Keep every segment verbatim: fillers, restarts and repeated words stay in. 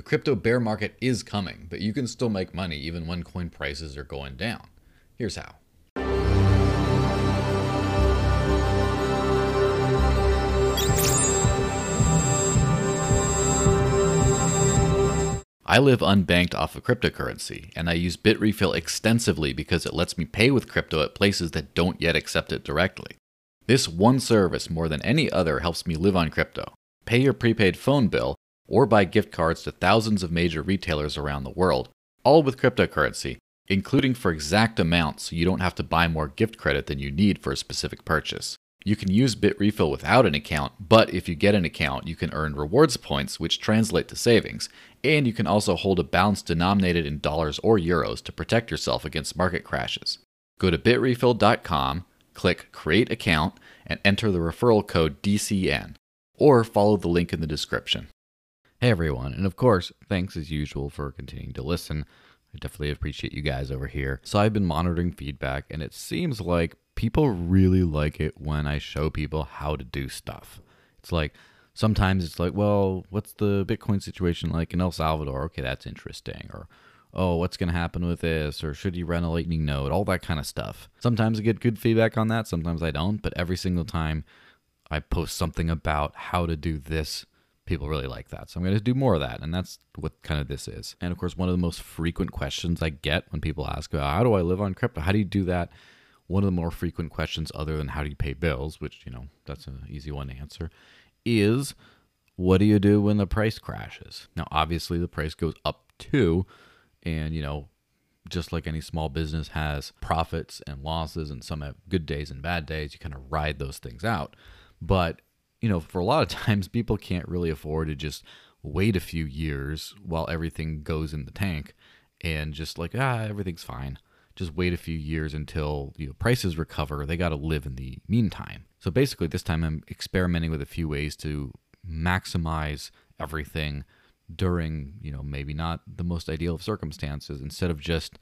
The crypto bear market is coming, but you can still make money even when coin prices are going down. Here's how. I live unbanked off of cryptocurrency, and I use Bitrefill extensively because it lets me pay with crypto at places that don't yet accept it directly. This one service, more than any other, helps me live on crypto, pay your prepaid phone bill, or buy gift cards to thousands of major retailers around the world, all with cryptocurrency, including for exact amounts so you don't have to buy more gift credit than you need for a specific purchase. You can use Bitrefill without an account, but if you get an account, you can earn rewards points, which translate to savings, and you can also hold a balance denominated in dollars or euros to protect yourself against market crashes. Go to bitrefill dot com, click Create Account, and enter the referral code D C N, or follow the link in the description. Hey everyone, and of course, thanks as usual for continuing to listen. I definitely appreciate you guys over here. So I've been monitoring feedback, and it seems like people really like it when I show people how to do stuff. It's like, sometimes it's like, well, what's the Bitcoin situation like in El Salvador? Okay, that's interesting. Or, oh, what's going to happen with this? Or should you run a Lightning node? All that kind of stuff. Sometimes I get good feedback on that. Sometimes I don't. But every single time I post something about how to do this, people really like that. So I'm going to do more of that. And that's what kind of this is. And of course, one of the most frequent questions I get when people ask, how do I live on crypto? How do you do that? One of the more frequent questions, other than how do you pay bills, which, you know, that's an easy one to answer, is what do you do when the price crashes? Now, obviously, the price goes up too. And, you know, just like any small business has profits and losses, and some have good days and bad days, you kind of ride those things out. But, you know, for a lot of times, people can't really afford to just wait a few years while everything goes in the tank and just like, ah, everything's fine. Just wait a few years until, you know, prices recover. They got to live in the meantime. So basically this time I'm experimenting with a few ways to maximize everything during, you know, maybe not the most ideal of circumstances, instead of just,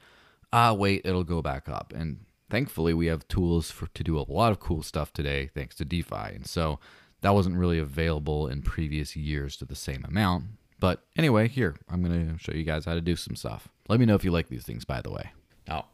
ah, wait, it'll go back up. And thankfully we have tools for, to do a lot of cool stuff today, thanks to DeFi. And so that wasn't really available in previous years to the same amount. But anyway, here, I'm going to show you guys how to do some stuff. Let me know if you like these things, by the way. Now,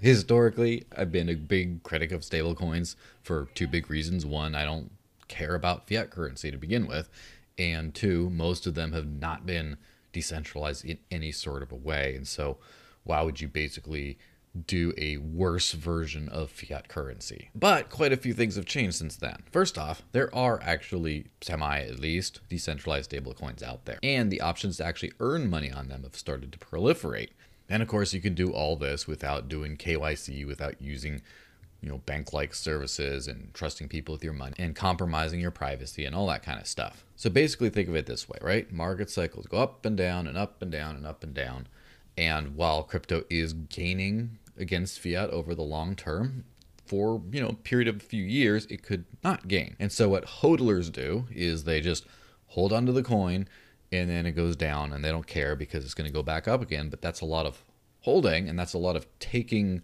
historically, I've been a big critic of stablecoins for two big reasons. One, I don't care about fiat currency to begin with. And two, most of them have not been decentralized in any sort of a way. And so why would you basically do a worse version of fiat currency? But quite a few things have changed since then. First off, there are actually semi, at least, decentralized stablecoins out there. And the options to actually earn money on them have started to proliferate. And of course, you can do all this without doing K Y C, without using, you know, bank-like services and trusting people with your money and compromising your privacy and all that kind of stuff. So basically think of it this way, right? Market cycles go up and down and up and down and up and down. And while crypto is gaining against fiat over the long term, for, you know, a period of a few years, it could not gain. And so what hodlers do is they just hold onto the coin, and then it goes down and they don't care because it's going to go back up again. But that's a lot of holding, and that's a lot of taking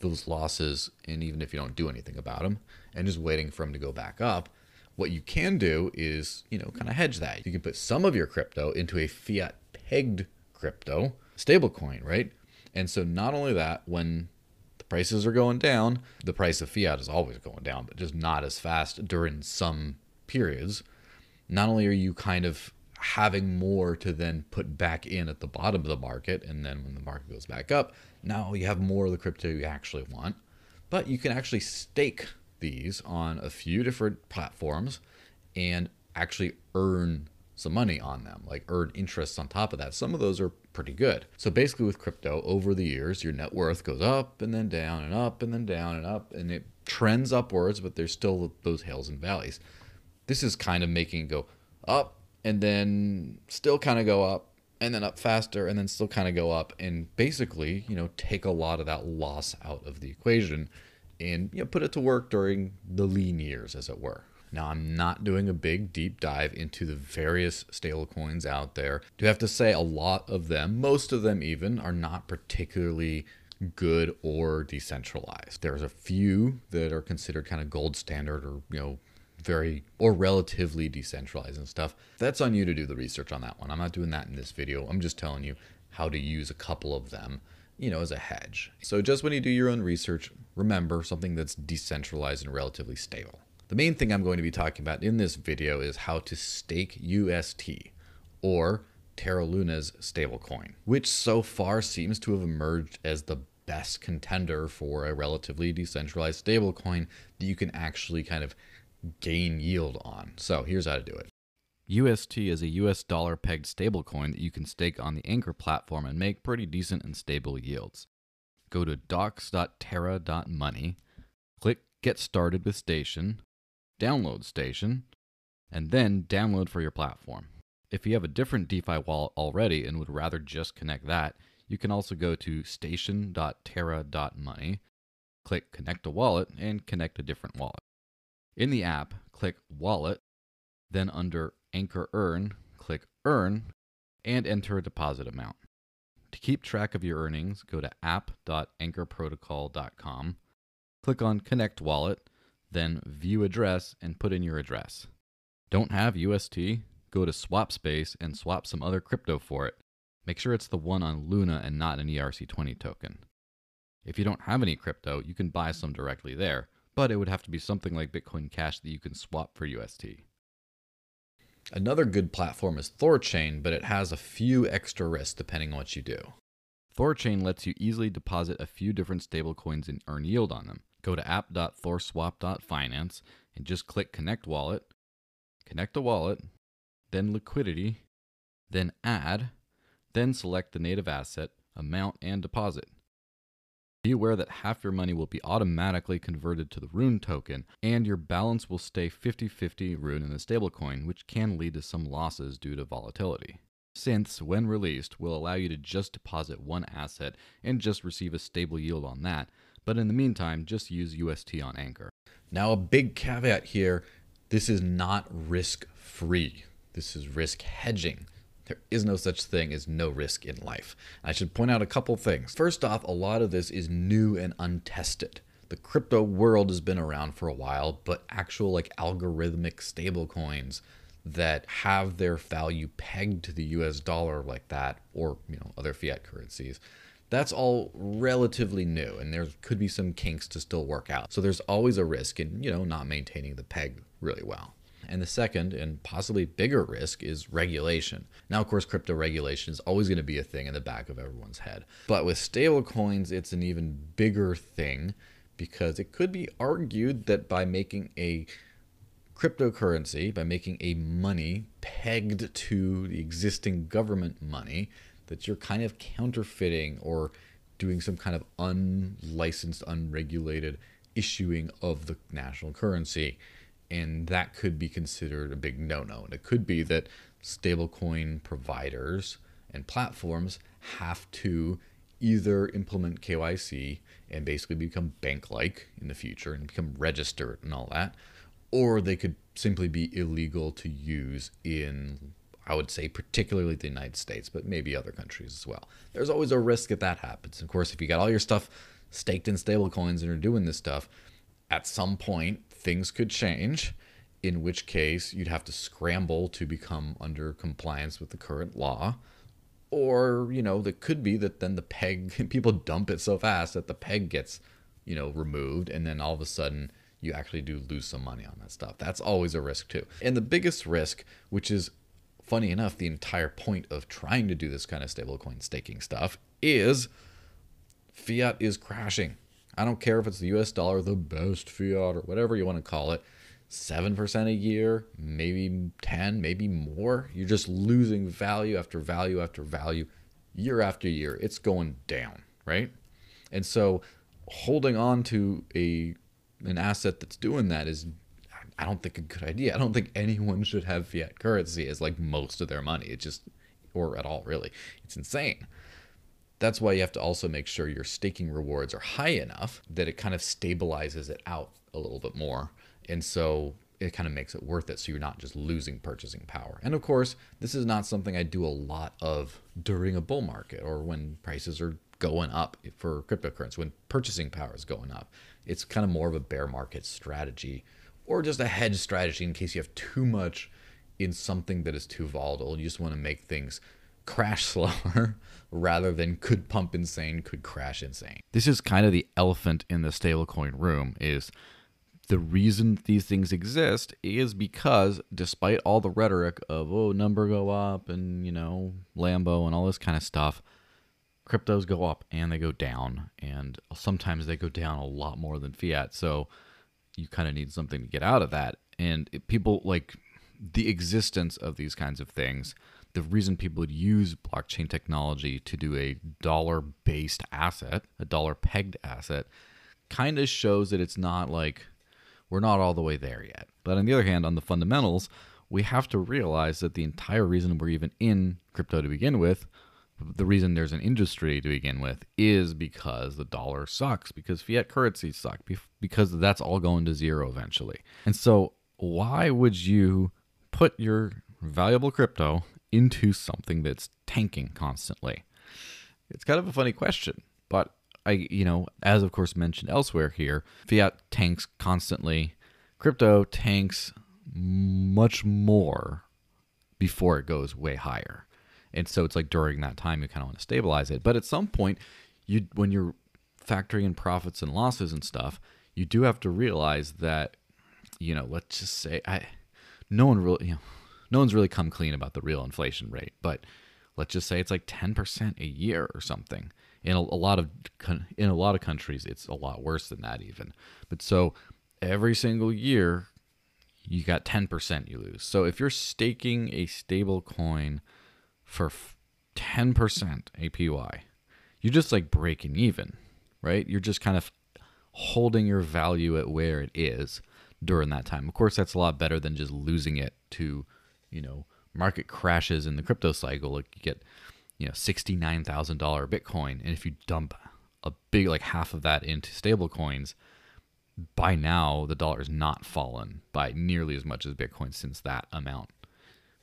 those losses, and even if you don't do anything about them, and just waiting for them to go back up. What you can do is, you know, kind of hedge that. You can put some of your crypto into a fiat pegged crypto stablecoin, right? And so not only that, when the prices are going down, the price of fiat is always going down, but just not as fast during some periods. Not only are you kind of having more to then put back in at the bottom of the market, and then when the market goes back up, now you have more of the crypto you actually want. But you can actually stake these on a few different platforms and actually earn some money on them, like earn interest on top of that. Some of those are pretty good. So basically with crypto, over the years, your net worth goes up and then down and up and then down and up, and it trends upwards, but there's still those hills and valleys. This is kind of making it go up, and then still kind of go up, and then up faster, and then still kind of go up, and basically, you know, take a lot of that loss out of the equation and, you know, put it to work during the lean years, as it were. Now, I'm not doing a big deep dive into the various stablecoins out there. Do have to say a lot of them, most of them even, are not particularly good or decentralized. There's a few that are considered kind of gold standard or, you know, very or relatively decentralized and stuff. That's on you to do the research on that one. I'm not doing that in this video. I'm just telling you how to use a couple of them, you know, as a hedge. So just when you do your own research, remember something that's decentralized and relatively stable. The main thing I'm going to be talking about in this video is how to stake U S T, or Terra Luna's stablecoin, which so far seems to have emerged as the best contender for a relatively decentralized stablecoin that you can actually kind of gain yield on. So here's how to do it. U S T is a U S dollar pegged stablecoin that you can stake on the Anchor platform and make pretty decent and stable yields. Go to docs dot terra dot money, click Get Started with Station, download Station, and then download for your platform. If you have a different DeFi wallet already and would rather just connect that, you can also go to station dot terra dot money, click Connect a Wallet, and connect a different wallet. In the app, click Wallet, then under Anchor Earn, click Earn, and enter a deposit amount. To keep track of your earnings, go to app dot anchor protocol dot com, click on Connect Wallet, then View Address, and put in your address. Don't have U S T? Go to SwapSpace and swap some other crypto for it. Make sure it's the one on Luna and not an E R C twenty token. If you don't have any crypto, you can buy some directly there, but it would have to be something like Bitcoin Cash that you can swap for U S T. Another good platform is ThorChain, but it has a few extra risks depending on what you do. ThorChain lets you easily deposit a few different stablecoins and earn yield on them. Go to app dot thorswap dot finance and just click Connect Wallet, connect the wallet, then liquidity, then add, then select the native asset, amount, and deposit. Be aware that half your money will be automatically converted to the Rune token, and your balance will stay fifty fifty Rune in the stablecoin, which can lead to some losses due to volatility. Synths, when released, will allow you to just deposit one asset and just receive a stable yield on that, but in the meantime, just use U S T on Anchor. Now, a big caveat here, this is not risk-free. This is risk hedging. There is no such thing as no risk in life. I should point out a couple things. First off, a lot of this is new and untested. The crypto world has been around for a while, but actual like algorithmic stablecoins that have their value pegged to the U S dollar like that, or you know other fiat currencies, that's all relatively new, and there could be some kinks to still work out. So there's always a risk in you know not maintaining the peg really well. And the second and possibly bigger risk is regulation. Now, of course, crypto regulation is always going to be a thing in the back of everyone's head. But with stablecoins, it's an even bigger thing because it could be argued that by making a cryptocurrency, by making a money pegged to the existing government money, that you're kind of counterfeiting or doing some kind of unlicensed, unregulated issuing of the national currency. And that could be considered a big no-no. And it could be that stablecoin providers and platforms have to either implement K Y C and basically become bank-like in the future and become registered and all that, or they could simply be illegal to use in, I would say, particularly the United States, but maybe other countries as well. There's always a risk that that happens. Of course, if you got all your stuff staked in stablecoins and are doing this stuff, at some point, things could change, in which case you'd have to scramble to become under compliance with the current law. Or, you know, that could be that then the peg, people dump it so fast that the peg gets, you know, removed. And then all of a sudden you actually do lose some money on that stuff. That's always a risk too. And the biggest risk, which is funny enough, the entire point of trying to do this kind of stablecoin staking stuff, is fiat is crashing. I don't care if it's the U S dollar, the best fiat, or whatever you want to call it, seven percent a year, maybe ten, maybe more. You're just losing value after value after value, year after year. It's going down, right? And so holding on to a an asset that's doing that is, I don't think, a good idea. I don't think anyone should have fiat currency as like most of their money. It just, or at all, really. It's insane. That's why you have to also make sure your staking rewards are high enough that it kind of stabilizes it out a little bit more. And so it kind of makes it worth it, so you're not just losing purchasing power. And of course, this is not something I do a lot of during a bull market or when prices are going up for cryptocurrency, when purchasing power is going up. It's kind of more of a bear market strategy or just a hedge strategy in case you have too much in something that is too volatile and you just want to make things crash slower rather than could pump insane, could crash insane. This is kind of the elephant in the stablecoin room. Is the reason these things exist is because despite all the rhetoric of, oh, number go up and, you know, Lambo and all this kind of stuff, cryptos go up and they go down. And sometimes they go down a lot more than fiat. So you kind of need something to get out of that. And it, people like the existence of these kinds of things, the reason people would use blockchain technology to do a dollar-based asset, a dollar-pegged asset, kind of shows that it's not like, we're not all the way there yet. But on the other hand, on the fundamentals, we have to realize that the entire reason we're even in crypto to begin with, the reason there's an industry to begin with, is because the dollar sucks, because fiat currencies suck, because that's all going to zero eventually. And so why would you put your valuable crypto into something that's tanking constantly? It's kind of a funny question, but I, you know, as of course mentioned elsewhere here, fiat tanks constantly. Crypto tanks much more before it goes way higher. And so it's like during that time, you kind of want to stabilize it. But at some point, you when you're factoring in profits and losses and stuff, you do have to realize that, you know, let's just say I, no one really, you know, no one's really come clean about the real inflation rate, but let's just say it's like ten percent a year or something. In a, a lot of in a lot of countries, it's a lot worse than that even. But so every single year, you got ten percent you lose. So if you're staking a stable coin for ten percent A P Y, you're just like breaking even, right? You're just kind of holding your value at where it is during that time. Of course, that's a lot better than just losing it to, you know, market crashes in the crypto cycle. Like you get, you know, sixty-nine thousand dollars Bitcoin. And if you dump a big, like half of that into stable coins, by now the dollar's not fallen by nearly as much as Bitcoin since that amount.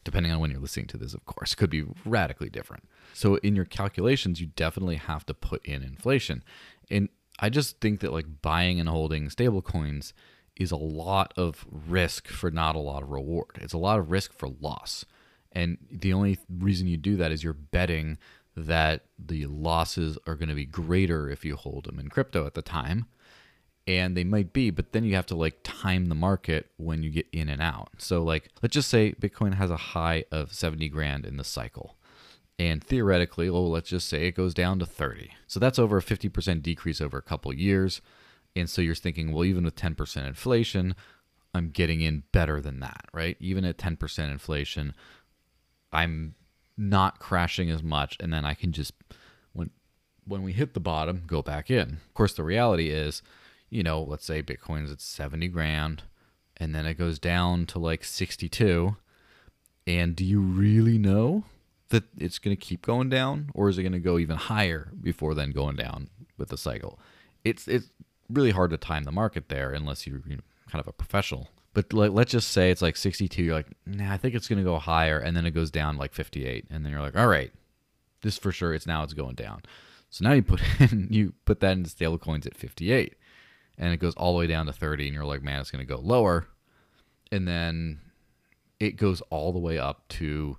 Depending on when you're listening to this, of course, could be radically different. So in your calculations, you definitely have to put in inflation. And I just think that like buying and holding stable coins is a lot of risk for not a lot of reward. It's a lot of risk for loss. And the only reason you do that is you're betting that the losses are going to be greater if you hold them in crypto at the time. And they might be, but then you have to like time the market when you get in and out. So like, let's just say Bitcoin has a high of seventy grand in the cycle. And theoretically, well, let's just say it goes down to thirty. So that's over a fifty percent decrease over a couple of years. And so you're thinking, well, even with ten percent inflation, I'm getting in better than that, right? Even at ten percent inflation, I'm not crashing as much. And then I can just, when when we hit the bottom, go back in. Of course, the reality is, you know, let's say Bitcoin's at seventy grand and then it goes down to like sixty-two. And do you really know that it's going to keep going down, or is it going to go even higher before then going down with the cycle? It's, it's, really hard to time the market there unless you're you know, kind of a professional. But like, let's just say it's like sixty-two. You're like, nah, I think it's going to go higher. And then it goes down like fifty-eight. And then you're like, all right, this for sure. It's now it's going down. So now you put in, you put that into stable coins at fifty-eight and it goes all the way down to thirty. And you're like, man, it's going to go lower. And then it goes all the way up to,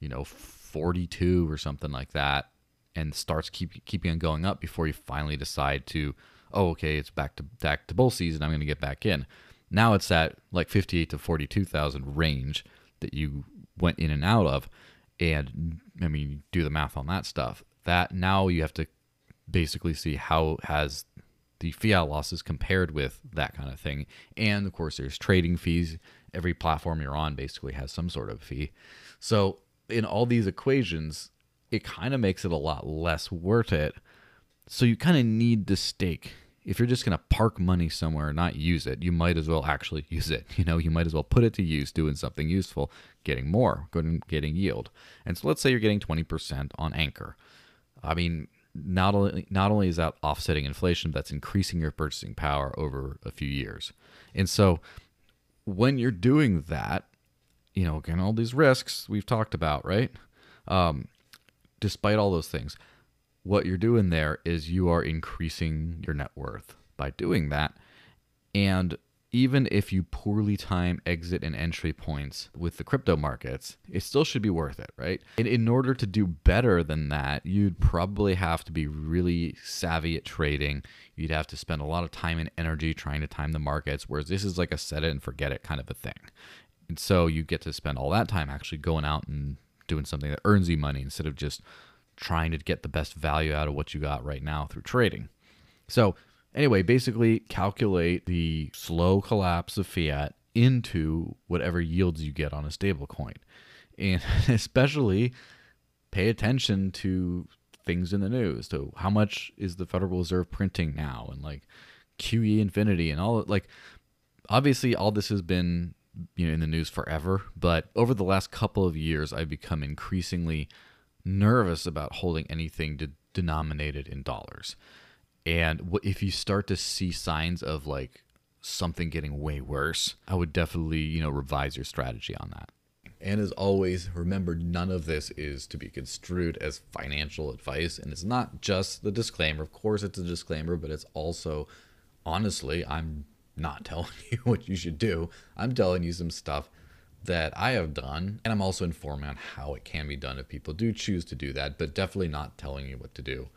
you know, forty-two or something like that. And starts keep keeping on going up before you finally decide to, oh, okay, it's back to back to bull season. I'm going to get back in. Now it's at like fifty-eight to forty-two thousand range that you went in and out of. And I mean, do the math on that stuff. That now you have to basically see how has the fiat losses compared with that kind of thing. And of course, there's trading fees. Every platform you're on basically has some sort of fee. So in all these equations, it kind of makes it a lot less worth it. So you kind of need to stake. If you're just going to park money somewhere and not use it, you might as well actually use it. You know, you might as well put it to use doing something useful, getting more, getting yield. And so let's say you're getting twenty percent on Anchor. I mean, not only, not only is that offsetting inflation, that's increasing your purchasing power over a few years. And so when you're doing that, you know, again, all these risks we've talked about, right? Um, despite all those things, what you're doing there is you are increasing your net worth by doing that. And even if you poorly time exit and entry points with the crypto markets, it still should be worth it, right? And in order to do better than that, you'd probably have to be really savvy at trading. You'd have to spend a lot of time and energy trying to time the markets, whereas this is like a set it and forget it kind of a thing. And so you get to spend all that time actually going out and doing something that earns you money instead of just trying to get the best value out of what you got right now through trading. So anyway, basically calculate the slow collapse of fiat into whatever yields you get on a stable coin. And especially pay attention to things in the news. So how much is the Federal Reserve printing now? And like Q E infinity and all, like, obviously all this has been, you know, in the news forever, but over the last couple of years, I've become increasingly nervous about holding anything de- denominated in dollars. And if you start to see signs of like something getting way worse, I would definitely, you know, revise your strategy on that. And as always, remember, none of this is to be construed as financial advice. And it's not just the disclaimer. Of course, it's a disclaimer, but it's also, honestly, I'm not telling you what you should do. I'm telling you some stuff that I have done. And I'm also informing on how it can be done if people do choose to do that, but definitely not telling you what to do.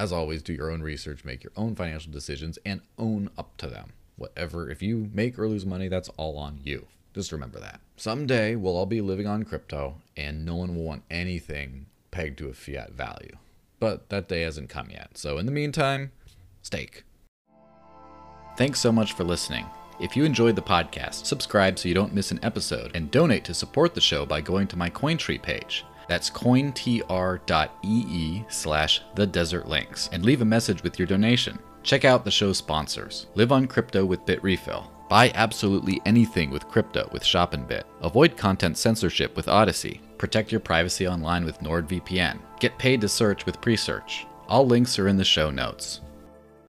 As always, do your own research, make your own financial decisions, and own up to them. Whatever, if you make or lose money, that's all on you. Just remember that. Someday, we'll all be living on crypto, and no one will want anything pegged to a fiat value. But that day hasn't come yet. So in the meantime, stake. Thanks so much for listening. If you enjoyed the podcast, subscribe so you don't miss an episode, and donate to support the show by going to my CoinTree page. That's cointr.ee slash the desert links and leave a message with your donation. Check out the show's sponsors. Live on crypto with Bitrefill. Buy absolutely anything with crypto with Shop and Bit. Avoid content censorship with Odyssey. Protect your privacy online with NordVPN. Get paid to search with PreSearch. All links are in the show notes.